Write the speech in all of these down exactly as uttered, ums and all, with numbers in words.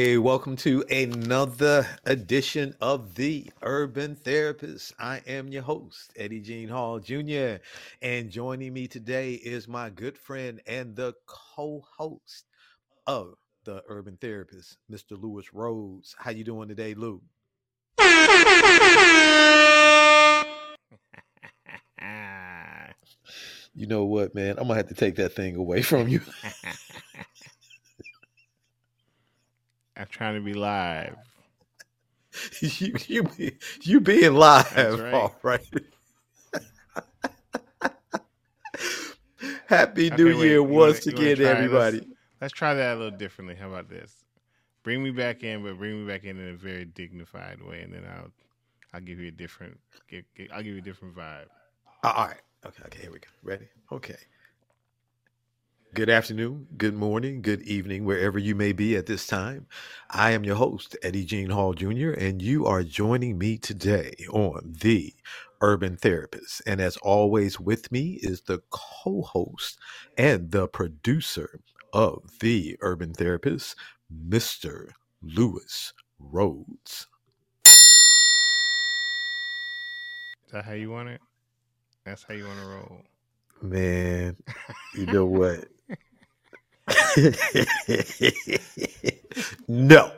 Hey, welcome to another edition of The Urban Therapist. I am your host, Eddie Gene Hall Junior And joining me today is my good friend and the co-host of The Urban Therapist, Mister Lewis Rhodes. How you doing today, Lou? You know what, man? I'm going to have to take that thing away from you. I'm trying to be live. you, you, be, you being live. That's right. All right. Happy okay, New wait, Year once wanna, again, everybody. Let's, let's try that a little differently. How about this? Bring me back in, but bring me back in in a very dignified way, and then I'll I'll give you a different give, give, I'll give you a different vibe. All right. Okay. Okay. Here we go. Ready? Okay. Good afternoon, good morning, good evening, wherever you may be at this time. I am your host, Eddie Gene Hall Junior, and you are joining me today on The Urban Therapist. And as always, with me is the co-host and the producer of The Urban Therapist, Mister Lewis Rhodes. Is that how you want it? That's how you want to roll. Man, you know what? no,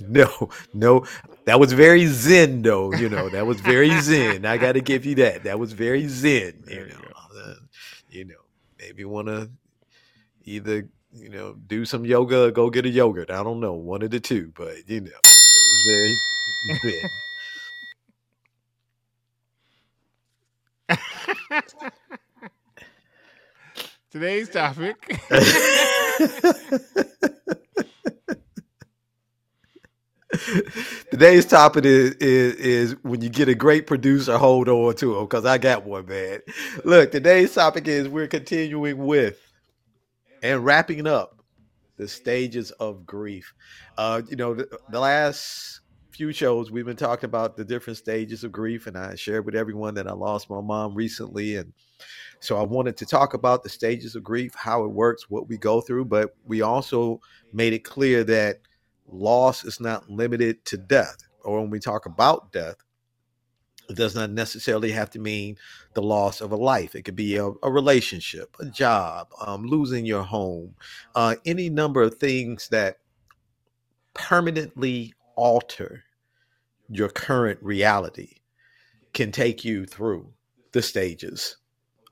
no, no. That was very zen, though. You know, that was very zen. I got to give you that. That was very zen. You know, uh, you know, maybe want to either, you know, do some yoga or go get a yogurt. I don't know. One of the two, but, you know, it was very zen. Today's topic. Today's topic is, is is when you get a great producer, hold on to him, because I got one, man. Look, today's topic is we're continuing with and wrapping up the stages of grief. Uh, you know, the, the last few shows we've been talking about the different stages of grief, and I shared with everyone that I lost my mom recently, and so I wanted to talk about the stages of grief, how it works, what we go through, but we also made it clear that loss is not limited to death, or when we talk about death, it does not necessarily have to mean the loss of a life. It could be a, a relationship, a job, um, losing your home, uh, any number of things that permanently alter your current reality can take you through the stages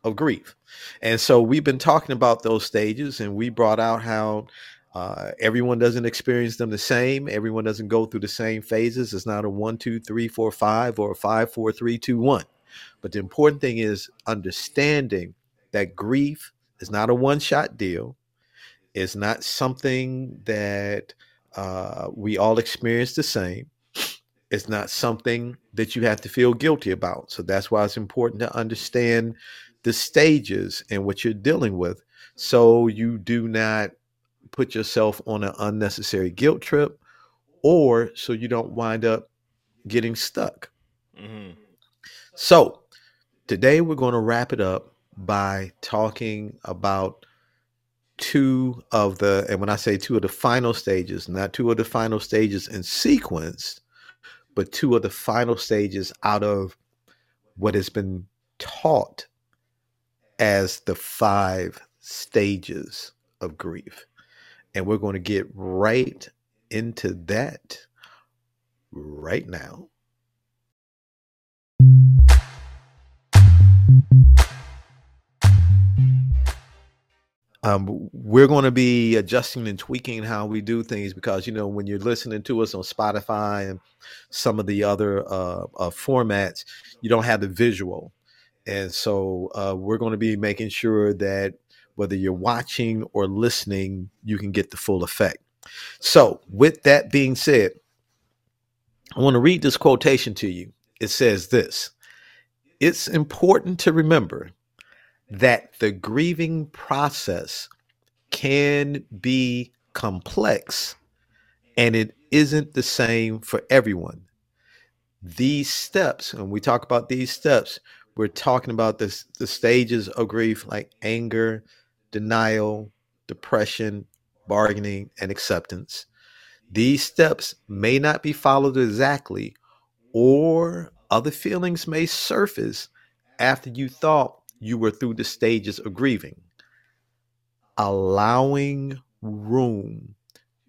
of grief. And so we've been talking about those stages, and we brought out how uh, everyone doesn't experience them the same. Everyone doesn't go through the same phases. It's not a one, two, three, four, five, or a five, four, three, two, one. But the important thing is understanding that grief is not a one-shot deal. It's not something that uh, we all experience the same. It's not something that you have to feel guilty about. So that's why it's important to understand the stages and what you're dealing with, so you do not put yourself on an unnecessary guilt trip, or so you don't wind up getting stuck. Mm-hmm. So today we're going to wrap it up by talking about two of the, and when I say two of the final stages, not two of the final stages in sequence, but two of the final stages out of what has been taught as the five stages of grief. And we're going to get right into that right now. Um, we're going to be adjusting and tweaking how we do things, because, you know, when you're listening to us on Spotify and some of the other uh, uh, formats, you don't have the visual. And so uh, we're going to be making sure that whether you're watching or listening, you can get the full effect. So with that being said, I want to read this quotation to you. It says this: "It's important to remember that the grieving process can be complex, and it isn't the same for everyone. These steps," and we talk about these steps, we're talking about this, the stages of grief, like anger, denial, depression, bargaining, and acceptance. These steps may not be followed exactly, or other feelings may surface after you thought you were through the stages of grieving. Allowing room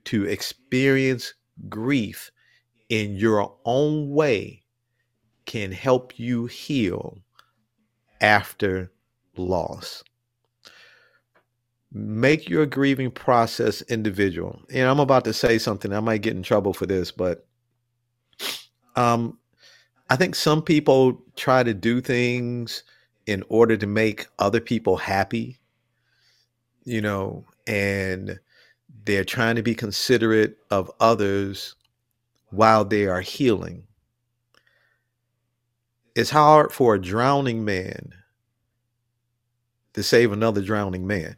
to experience grief in your own way can help you heal after loss. Make your grieving process individual. And I'm about to say something. I might get in trouble for this, but um, I think some people try to do things in order to make other people happy, you know, and they're trying to be considerate of others while they are healing. It's hard for a drowning man to save another drowning man.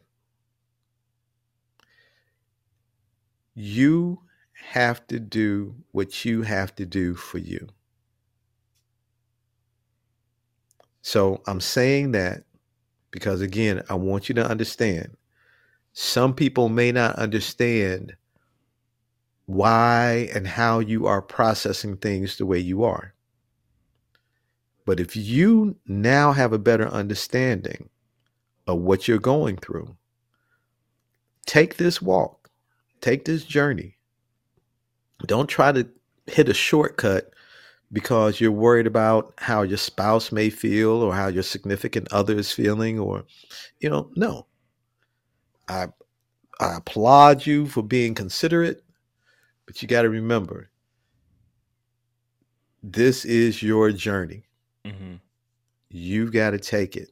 You have to do what you have to do for you. So I'm saying that because, again, I want you to understand, some people may not understand why and how you are processing things the way you are. But if you now have a better understanding of what you're going through, take this walk. Take this journey. Don't try to hit a shortcut because you're worried about how your spouse may feel or how your significant other is feeling, or, you know, no. I, I applaud you for being considerate, but you got to remember, this is your journey. Mm-hmm. You've got to take it.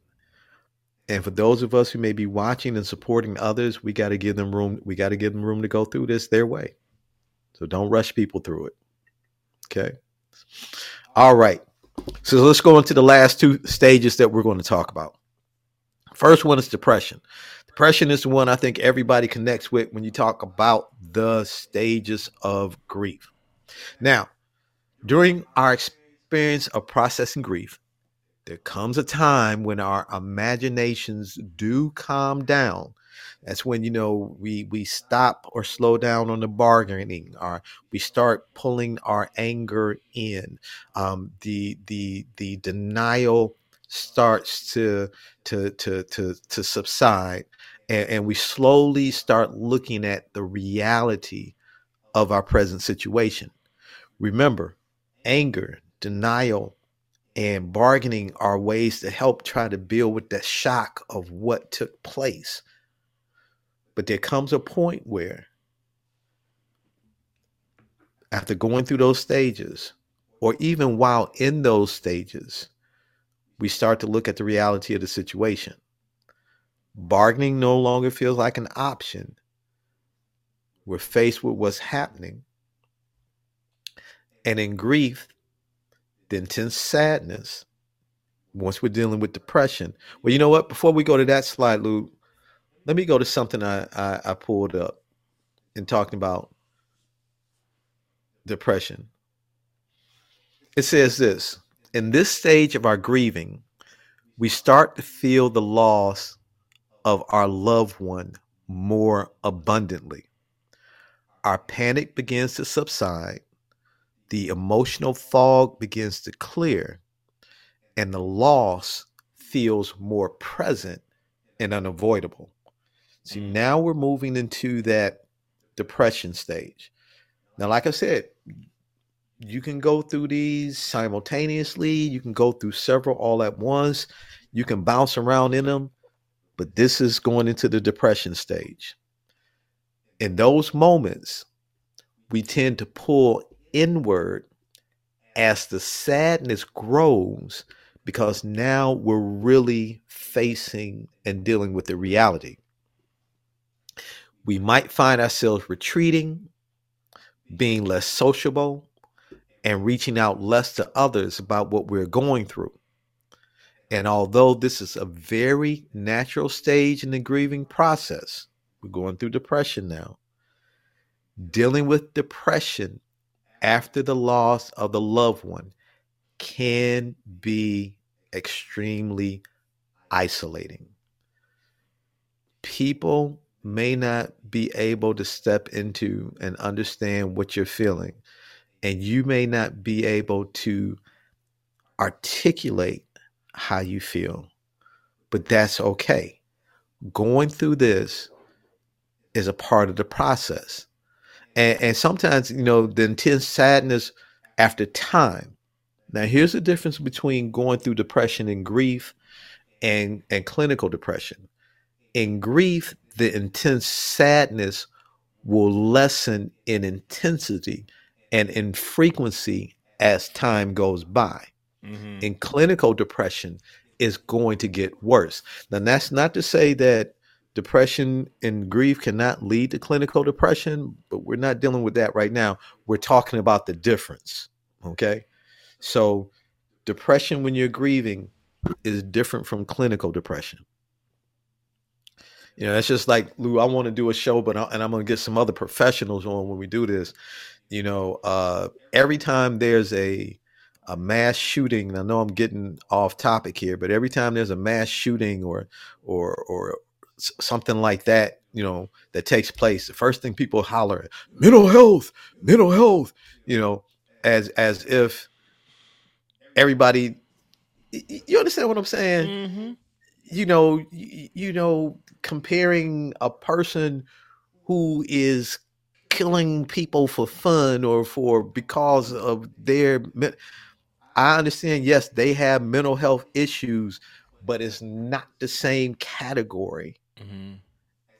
And for those of us who may be watching and supporting others, we got to give them room. We got to give them room to go through this their way. So don't rush people through it. Okay. All right. So let's go into the last two stages that we're going to talk about. First one is depression. Depression is the one I think everybody connects with when you talk about the stages of grief. Now, during our experience of processing grief, there comes a time when our imaginations do calm down. That's when, you know, we we stop or slow down on the bargaining, or we start pulling our anger in. Um, the the the denial starts to to to to to subside, and, and we slowly start looking at the reality of our present situation. Remember, anger, denial, and bargaining are ways to help try to deal with the shock of what took place. But there comes a point where, after going through those stages, or even while in those stages, we start to look at the reality of the situation. Bargaining no longer feels like an option. We're faced with what's happening. And in grief, the intense sadness, once we're dealing with depression. Well, you know what? Before we go to that slide, Lou, let me go to something I, I, I pulled up in talking about depression. It says this: in this stage of our grieving, we start to feel the loss of our loved one more abundantly. Our panic begins to subside. The emotional fog begins to clear, and the loss feels more present and unavoidable. See, now we're moving into that depression stage. Now, like I said, you can go through these simultaneously. You can go through several all at once. You can bounce around in them, but this is going into the depression stage. In those moments, we tend to pull inward as the sadness grows, because now we're really facing and dealing with the reality. We might find ourselves retreating, being less sociable, and reaching out less to others about what we're going through. And although this is a very natural stage in the grieving process, we're going through depression now. Dealing with depression after the loss of the loved one can be extremely isolating. People may not be able to step into and understand what you're feeling. And you may not be able to articulate how you feel, but that's okay. Going through this is a part of the process. And, and sometimes, you know, the intense sadness after time. Now, here's the difference between going through depression and grief and, and clinical depression. In grief, the intense sadness will lessen in intensity and in frequency as time goes by. Mm-hmm. In clinical depression, it's going to get worse. Now, that's not to say that depression and grief cannot lead to clinical depression, but we're not dealing with that right now. We're talking about the difference, okay? So depression when you're grieving is different from clinical depression. You know, that's just like, Lou, I want to do a show, but I, and I'm going to get some other professionals on when we do this. You know, uh, every time there's a a mass shooting, and I know I'm getting off topic here, but every time there's a mass shooting or or or something like that, you know, that takes place, the first thing people holler, mental health, mental health, you know, as as if everybody, you understand what I'm saying? Mm-hmm. You know, you know, comparing a person who is killing people for fun or for because of their, I understand, yes, they have mental health issues, but it's not the same category mm-hmm.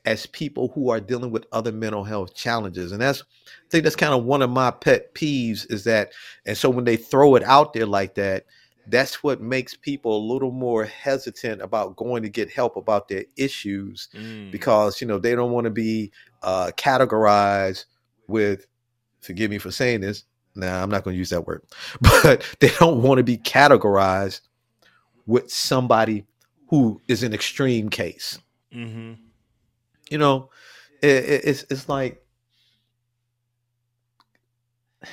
as people who are dealing with other mental health challenges. And that's, I think that's kind of one of my pet peeves is that, and so when they throw it out there like that, that's what makes people a little more hesitant about going to get help about their issues mm. because, you know, they don't want to be uh, categorized with, forgive me for saying this, nah, I'm not going to use that word, but they don't want to be categorized with somebody who is an extreme case. Mm-hmm. You know, it, it, it's it's like, I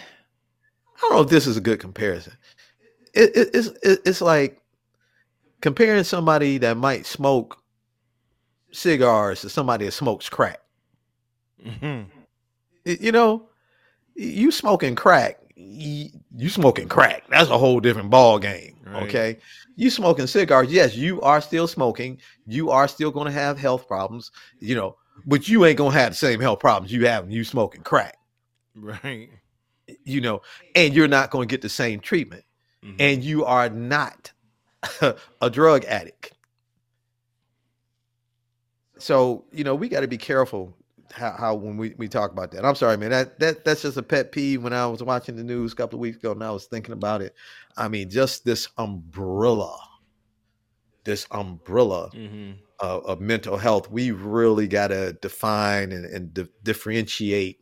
don't know if this is a good comparison. It, it, it's it, it's like comparing somebody that might smoke cigars to somebody that smokes crack. Mm-hmm. It, you know, you smoking crack, you, you smoking crack. That's a whole different ball game. Right. Okay, you smoking cigars. Yes, you are still smoking. You are still going to have health problems. You know, but you ain't going to have the same health problems you have when you smoking crack. Right. You know, and you're not going to get the same treatment. Mm-hmm. And you are not a drug addict. So, you know, we got to be careful how, how when we, we talk about that. I'm sorry, man. That that that's just a pet peeve. When I was watching the news a couple of weeks ago and I was thinking about it, I mean, just this umbrella, this umbrella mm-hmm. of, of mental health, we really got to define and, and di- differentiate,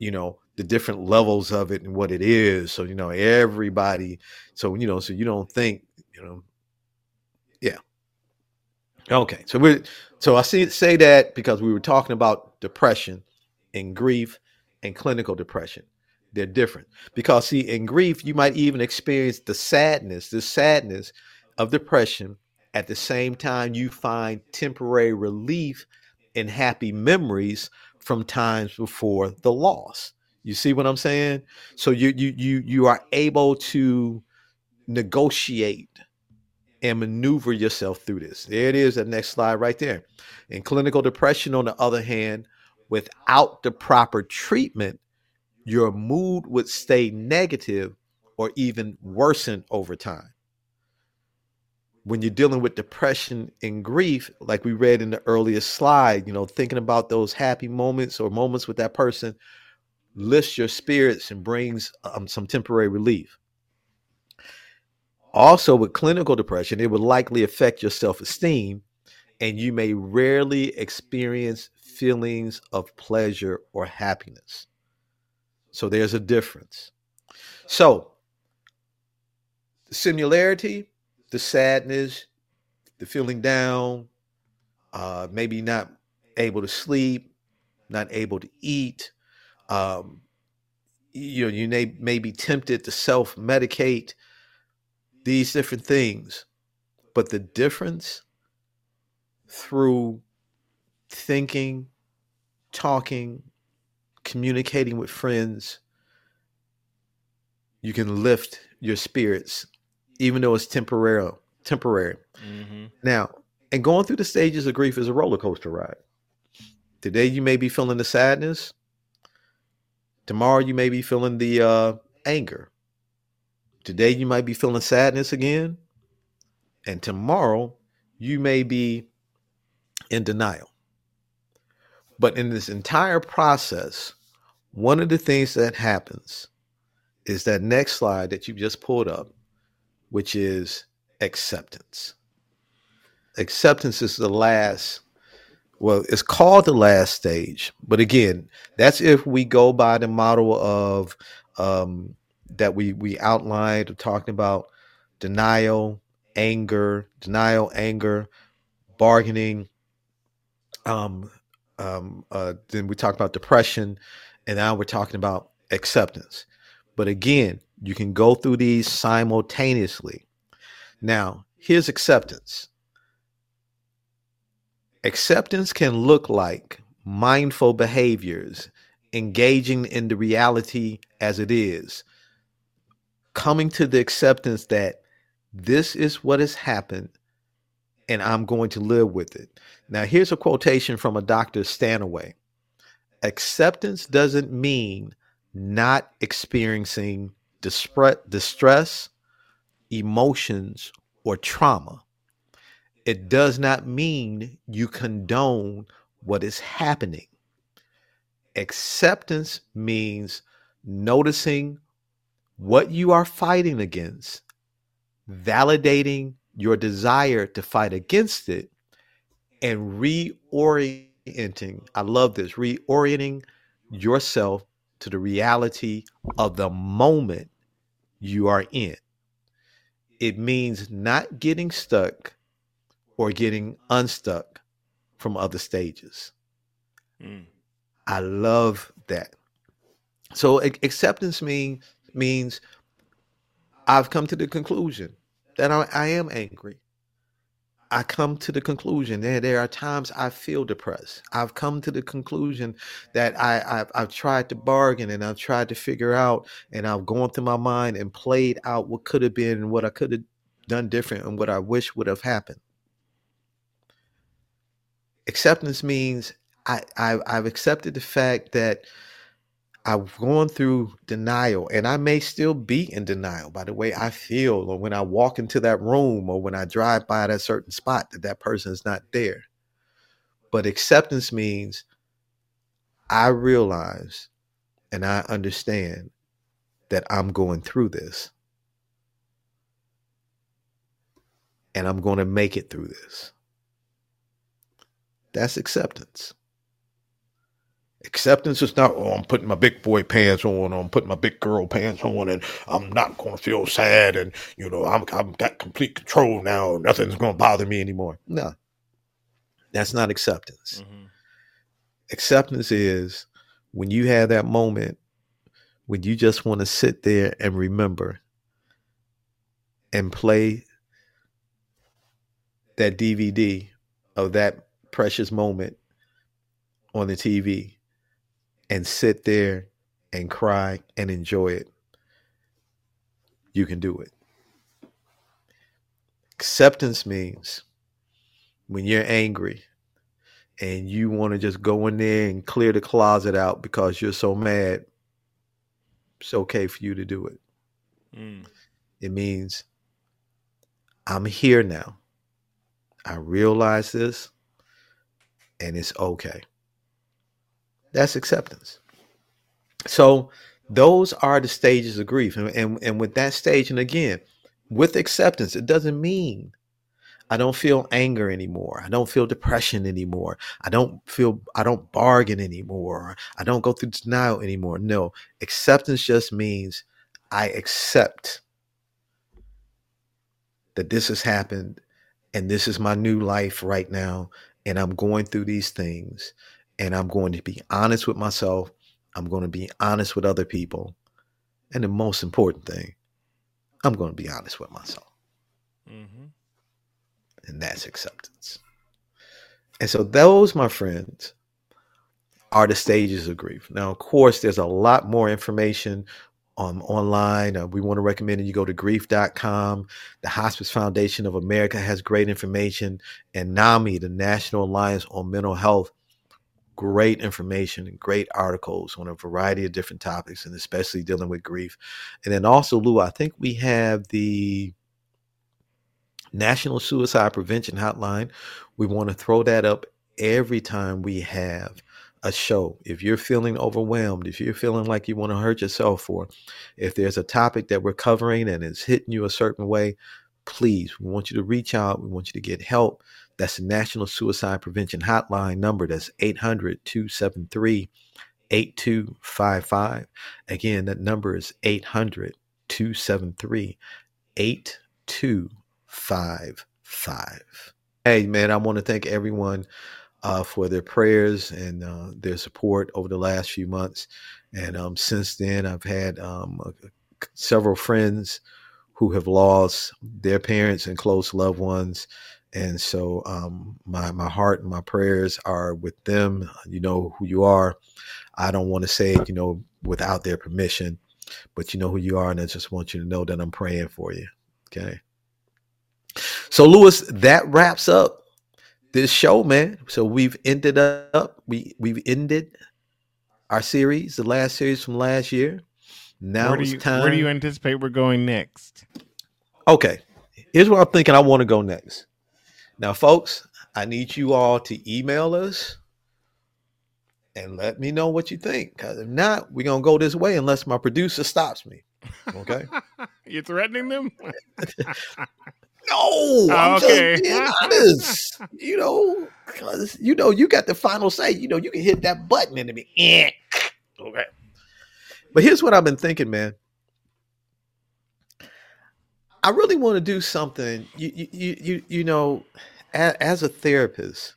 you know, the different levels of it and what it is. So, you know, everybody, so, you know, so you don't think, you know, yeah. Okay. So we so I see say that because we were talking about depression and grief and clinical depression. They're different because see, in grief, you might even experience the sadness, the sadness of depression at the same time you find temporary relief and happy memories from times before the loss. You see what I'm saying? So you you you you are able to negotiate and maneuver yourself through this. There it is, that next slide right there. In clinical depression, on the other hand, without the proper treatment, your mood would stay negative or even worsen over time. When you're dealing with depression and grief, like we read in the earlier slide, you know, thinking about those happy moments or moments with that person lifts your spirits and brings um, some temporary relief. Also, with clinical depression, it would likely affect your self-esteem, and you may rarely experience feelings of pleasure or happiness. So there's a difference. So the similarity, the sadness, the feeling down, uh, maybe not able to sleep, not able to eat, Um, you know, you may, may be tempted to self-medicate, these different things, but the difference through thinking talking, communicating with friends, you can lift your spirits, even though it's temporary. Temporary. Mm-hmm. Now, and going through the stages of grief is a roller coaster ride. Today, you may be feeling the sadness. Tomorrow, you may be feeling the uh, anger. Today, you might be feeling sadness again. And tomorrow, you may be in denial. But in this entire process, one of the things that happens is that next slide that you just pulled up, which is acceptance. Acceptance is the last, well, it's called the last stage. But again, that's if we go by the model of um, that we, we outlined, talking about denial, anger, denial, anger, bargaining. Um, um, uh, then we talked about depression, and now we're talking about acceptance. But again, you can go through these simultaneously. Now, here's acceptance. Acceptance can look like mindful behaviors, engaging in the reality as it is, coming to the acceptance that this is what has happened and I'm going to live with it. Now, here's a quotation from a Doctor Stanaway. Acceptance doesn't mean not experiencing distress, emotions, or trauma. It does not mean you condone what is happening. Acceptance means noticing what you are fighting against, validating your desire to fight against it, and reorienting. I love this, reorienting yourself to the reality of the moment you are in. It means not getting stuck or getting unstuck from other stages. Mm. I love that. So acceptance mean, means I've come to the conclusion that I, I am angry. I come to the conclusion that there are times I feel depressed. I've come to the conclusion that I, I've, I've tried to bargain and I've tried to figure out, and I've gone through my mind and played out what could have been and what I could have done different and what I wish would have happened. Acceptance means I, I, I've accepted the fact that I've gone through denial, and I may still be in denial by the way I feel, or when I walk into that room, or when I drive by that certain spot, that that person is not there. But acceptance means I realize and I understand that I'm going through this, and I'm going to make it through this. That's acceptance. Acceptance is not, oh, I'm putting my big boy pants on, or I'm putting my big girl pants on, and I'm not going to feel sad, and, you know, I'm, I've got complete control now. Nothing's going to bother me anymore. No, that's not acceptance. Mm-hmm. Acceptance is when you have that moment when you just want to sit there and remember and play that D V D of that precious moment on the T V, and sit there and cry and enjoy it. You can do it. Acceptance means when you're angry and you want to just go in there and clear the closet out because you're so mad, it's okay for you to do it. Mm. It means I'm here now. I realize this, and it's okay. That's acceptance. So those are the stages of grief. And, and, and with that stage, and again, with acceptance, it doesn't mean I don't feel anger anymore. I don't feel depression anymore. I don't feel, I don't bargain anymore. I don't go through denial anymore. No, acceptance just means I accept that this has happened, and this is my new life right now, and I'm going through these things. And I'm going to be honest with myself. I'm going to be honest with other people. And the most important thing, I'm going to be honest with myself. Mm-hmm. And that's acceptance. And so those, my friends, are the stages of grief. Now, of course, there's a lot more information um, online. Uh, we want to recommend that you go to grief dot com. The Hospice Foundation of America has great information, and NAMI, the National Alliance on Mental Health, great information and great articles on a variety of different topics, and especially dealing with grief. And then also, Lou, I think we have the National Suicide Prevention Hotline. We want to throw that up every time we have a show. If you're feeling overwhelmed, if you're feeling like you want to hurt yourself, or if there's a topic that we're covering and it's hitting you a certain way, please, we want you to reach out. We want you to get help. That's the National Suicide Prevention Hotline number. That's eight hundred, two seven three, eight two five five. Again, that number is eight hundred, two seven three, eight two five five. Hey, man, I want to thank everyone uh, for their prayers and uh, their support over the last few months. And um, since then, I've had um, several friends who have lost their parents and close loved ones. And so um, my my heart and my prayers are with them. You know who you are. I don't want to say it, you know, without their permission, but you know who you are. And I just want you to know that I'm praying for you. Okay. So, Lewis, that wraps up this show, man. So we've ended up, we, we've ended our series, the last series from last year. Now it's time. Where do you anticipate we're going next? Okay. Here's where I'm thinking I want to go next. Now, folks, I need you all to email us and let me know what you think. Because if not, we're going to go this way unless my producer stops me. Okay? You're threatening them? No, I'm okay. Just being honest. You know, because, you know, you got the final say. You know, you can hit that button and it'll be, eh. Okay. But here's what I've been thinking, man. I really want to do something. You, you, you, you know, as, as a therapist,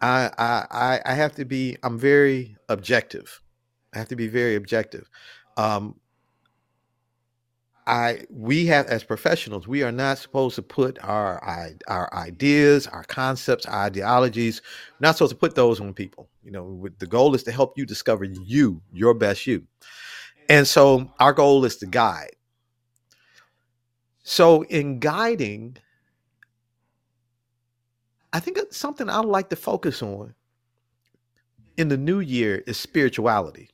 I, I, I have to be. I'm very objective. I have to be very objective. Um, I, we have as professionals, we are not supposed to put our our ideas, our concepts, our ideologies. We're not supposed to put those on people. You know, the goal is to help you discover you, your best you. And so, our goal is to guide. So in guiding, I think something I like to focus on in the new year is spirituality.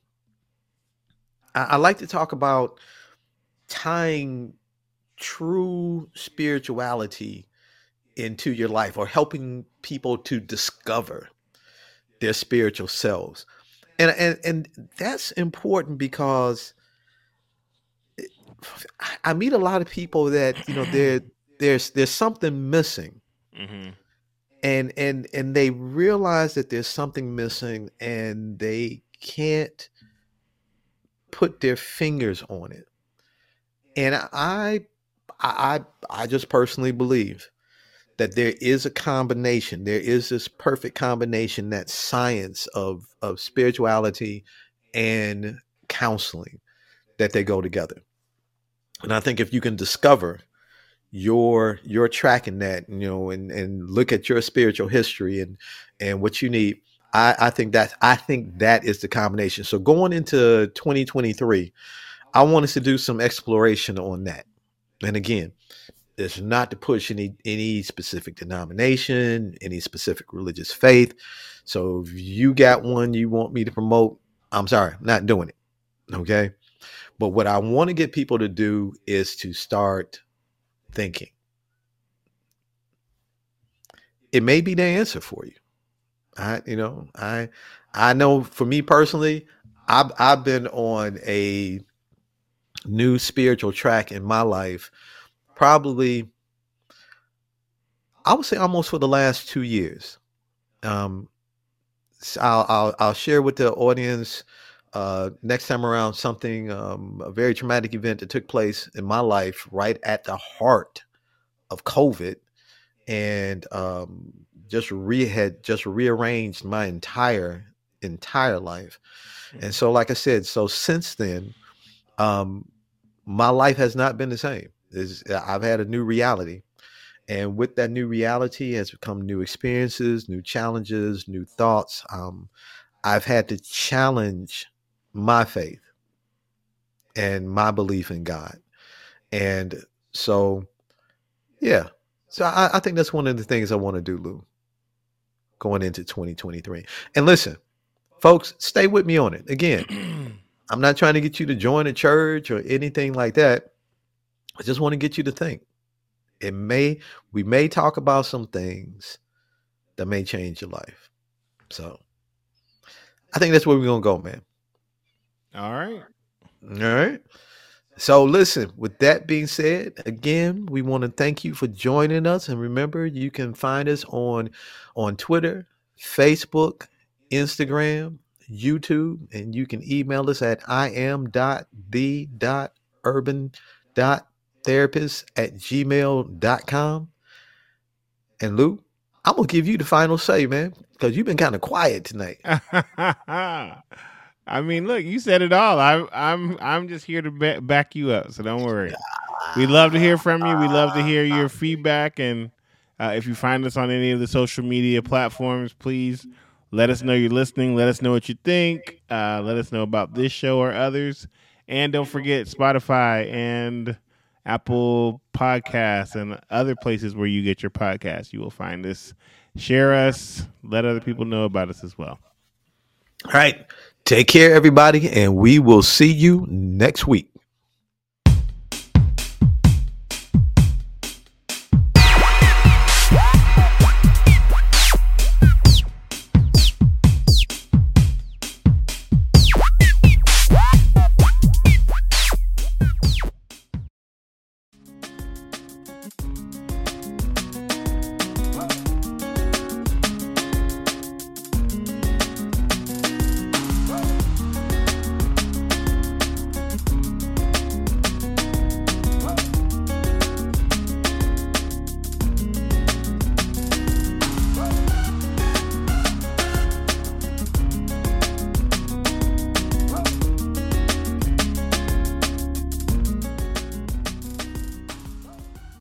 I, I like to talk about tying true spirituality into your life, or helping people to discover their spiritual selves. And, and, and that's important because I meet a lot of people that, you know, there there's there's something missing, mm-hmm. and and and they realize that there's something missing, and they can't put their fingers on it. And I I I just personally believe that there is a combination. There is this perfect combination, that science of of spirituality and counseling, that they go together. And I think if you can discover your your track in that, you know, and, and look at your spiritual history and and what you need, I, I think that I think that is the combination. So going into twenty twenty-three, I want us to do some exploration on that. And again, it's not to push any any specific denomination, any specific religious faith. So if you got one you want me to promote, I'm sorry, I'm not doing it. Okay. But what I want to get people to do is to start thinking. It may be the answer for you. I, you know, I, I know for me personally, I've, I've been on a new spiritual track in my life, probably, I would say almost for the last two years. Um, so I'll, I'll, I'll share with the audience Uh, next time around, something, um, a very traumatic event that took place in my life right at the heart of COVID, and um, just re had just rearranged my entire, entire life. And so, like I said, so since then, um, my life has not been the same. It's, I've had a new reality. And with that new reality has come new experiences, new challenges, new thoughts. Um, I've had to challenge my faith and my belief in God. And so, yeah. So I, I think that's one of the things I want to do, Lou, going into twenty twenty-three. And listen, folks, stay with me on it. Again, I'm not trying to get you to join a church or anything like that. I just want to get you to think. It may, we may talk about some things that may change your life. So I think that's where we're going to go, man. All right. All right. So listen, with that being said, again, we want to thank you for joining us. And remember, you can find us on, on Twitter, Facebook, Instagram, YouTube, and you can email us at I am dot the dot urban dot therapist at gmail dot com. And Lou, I'm going to give you the final say, man, because you've been kind of quiet tonight. I mean, look, you said it all. I, I'm I'm just here to be- back you up, so don't worry. We love to hear from you. We love to hear your feedback. And uh, if you find us on any of the social media platforms, please let us know you're listening. Let us know what you think. Uh, let us know about this show or others. And don't forget Spotify and Apple Podcasts and other places where you get your podcasts. You will find us. Share us. Let other people know about us as well. All right. Take care, everybody, and we will see you next week.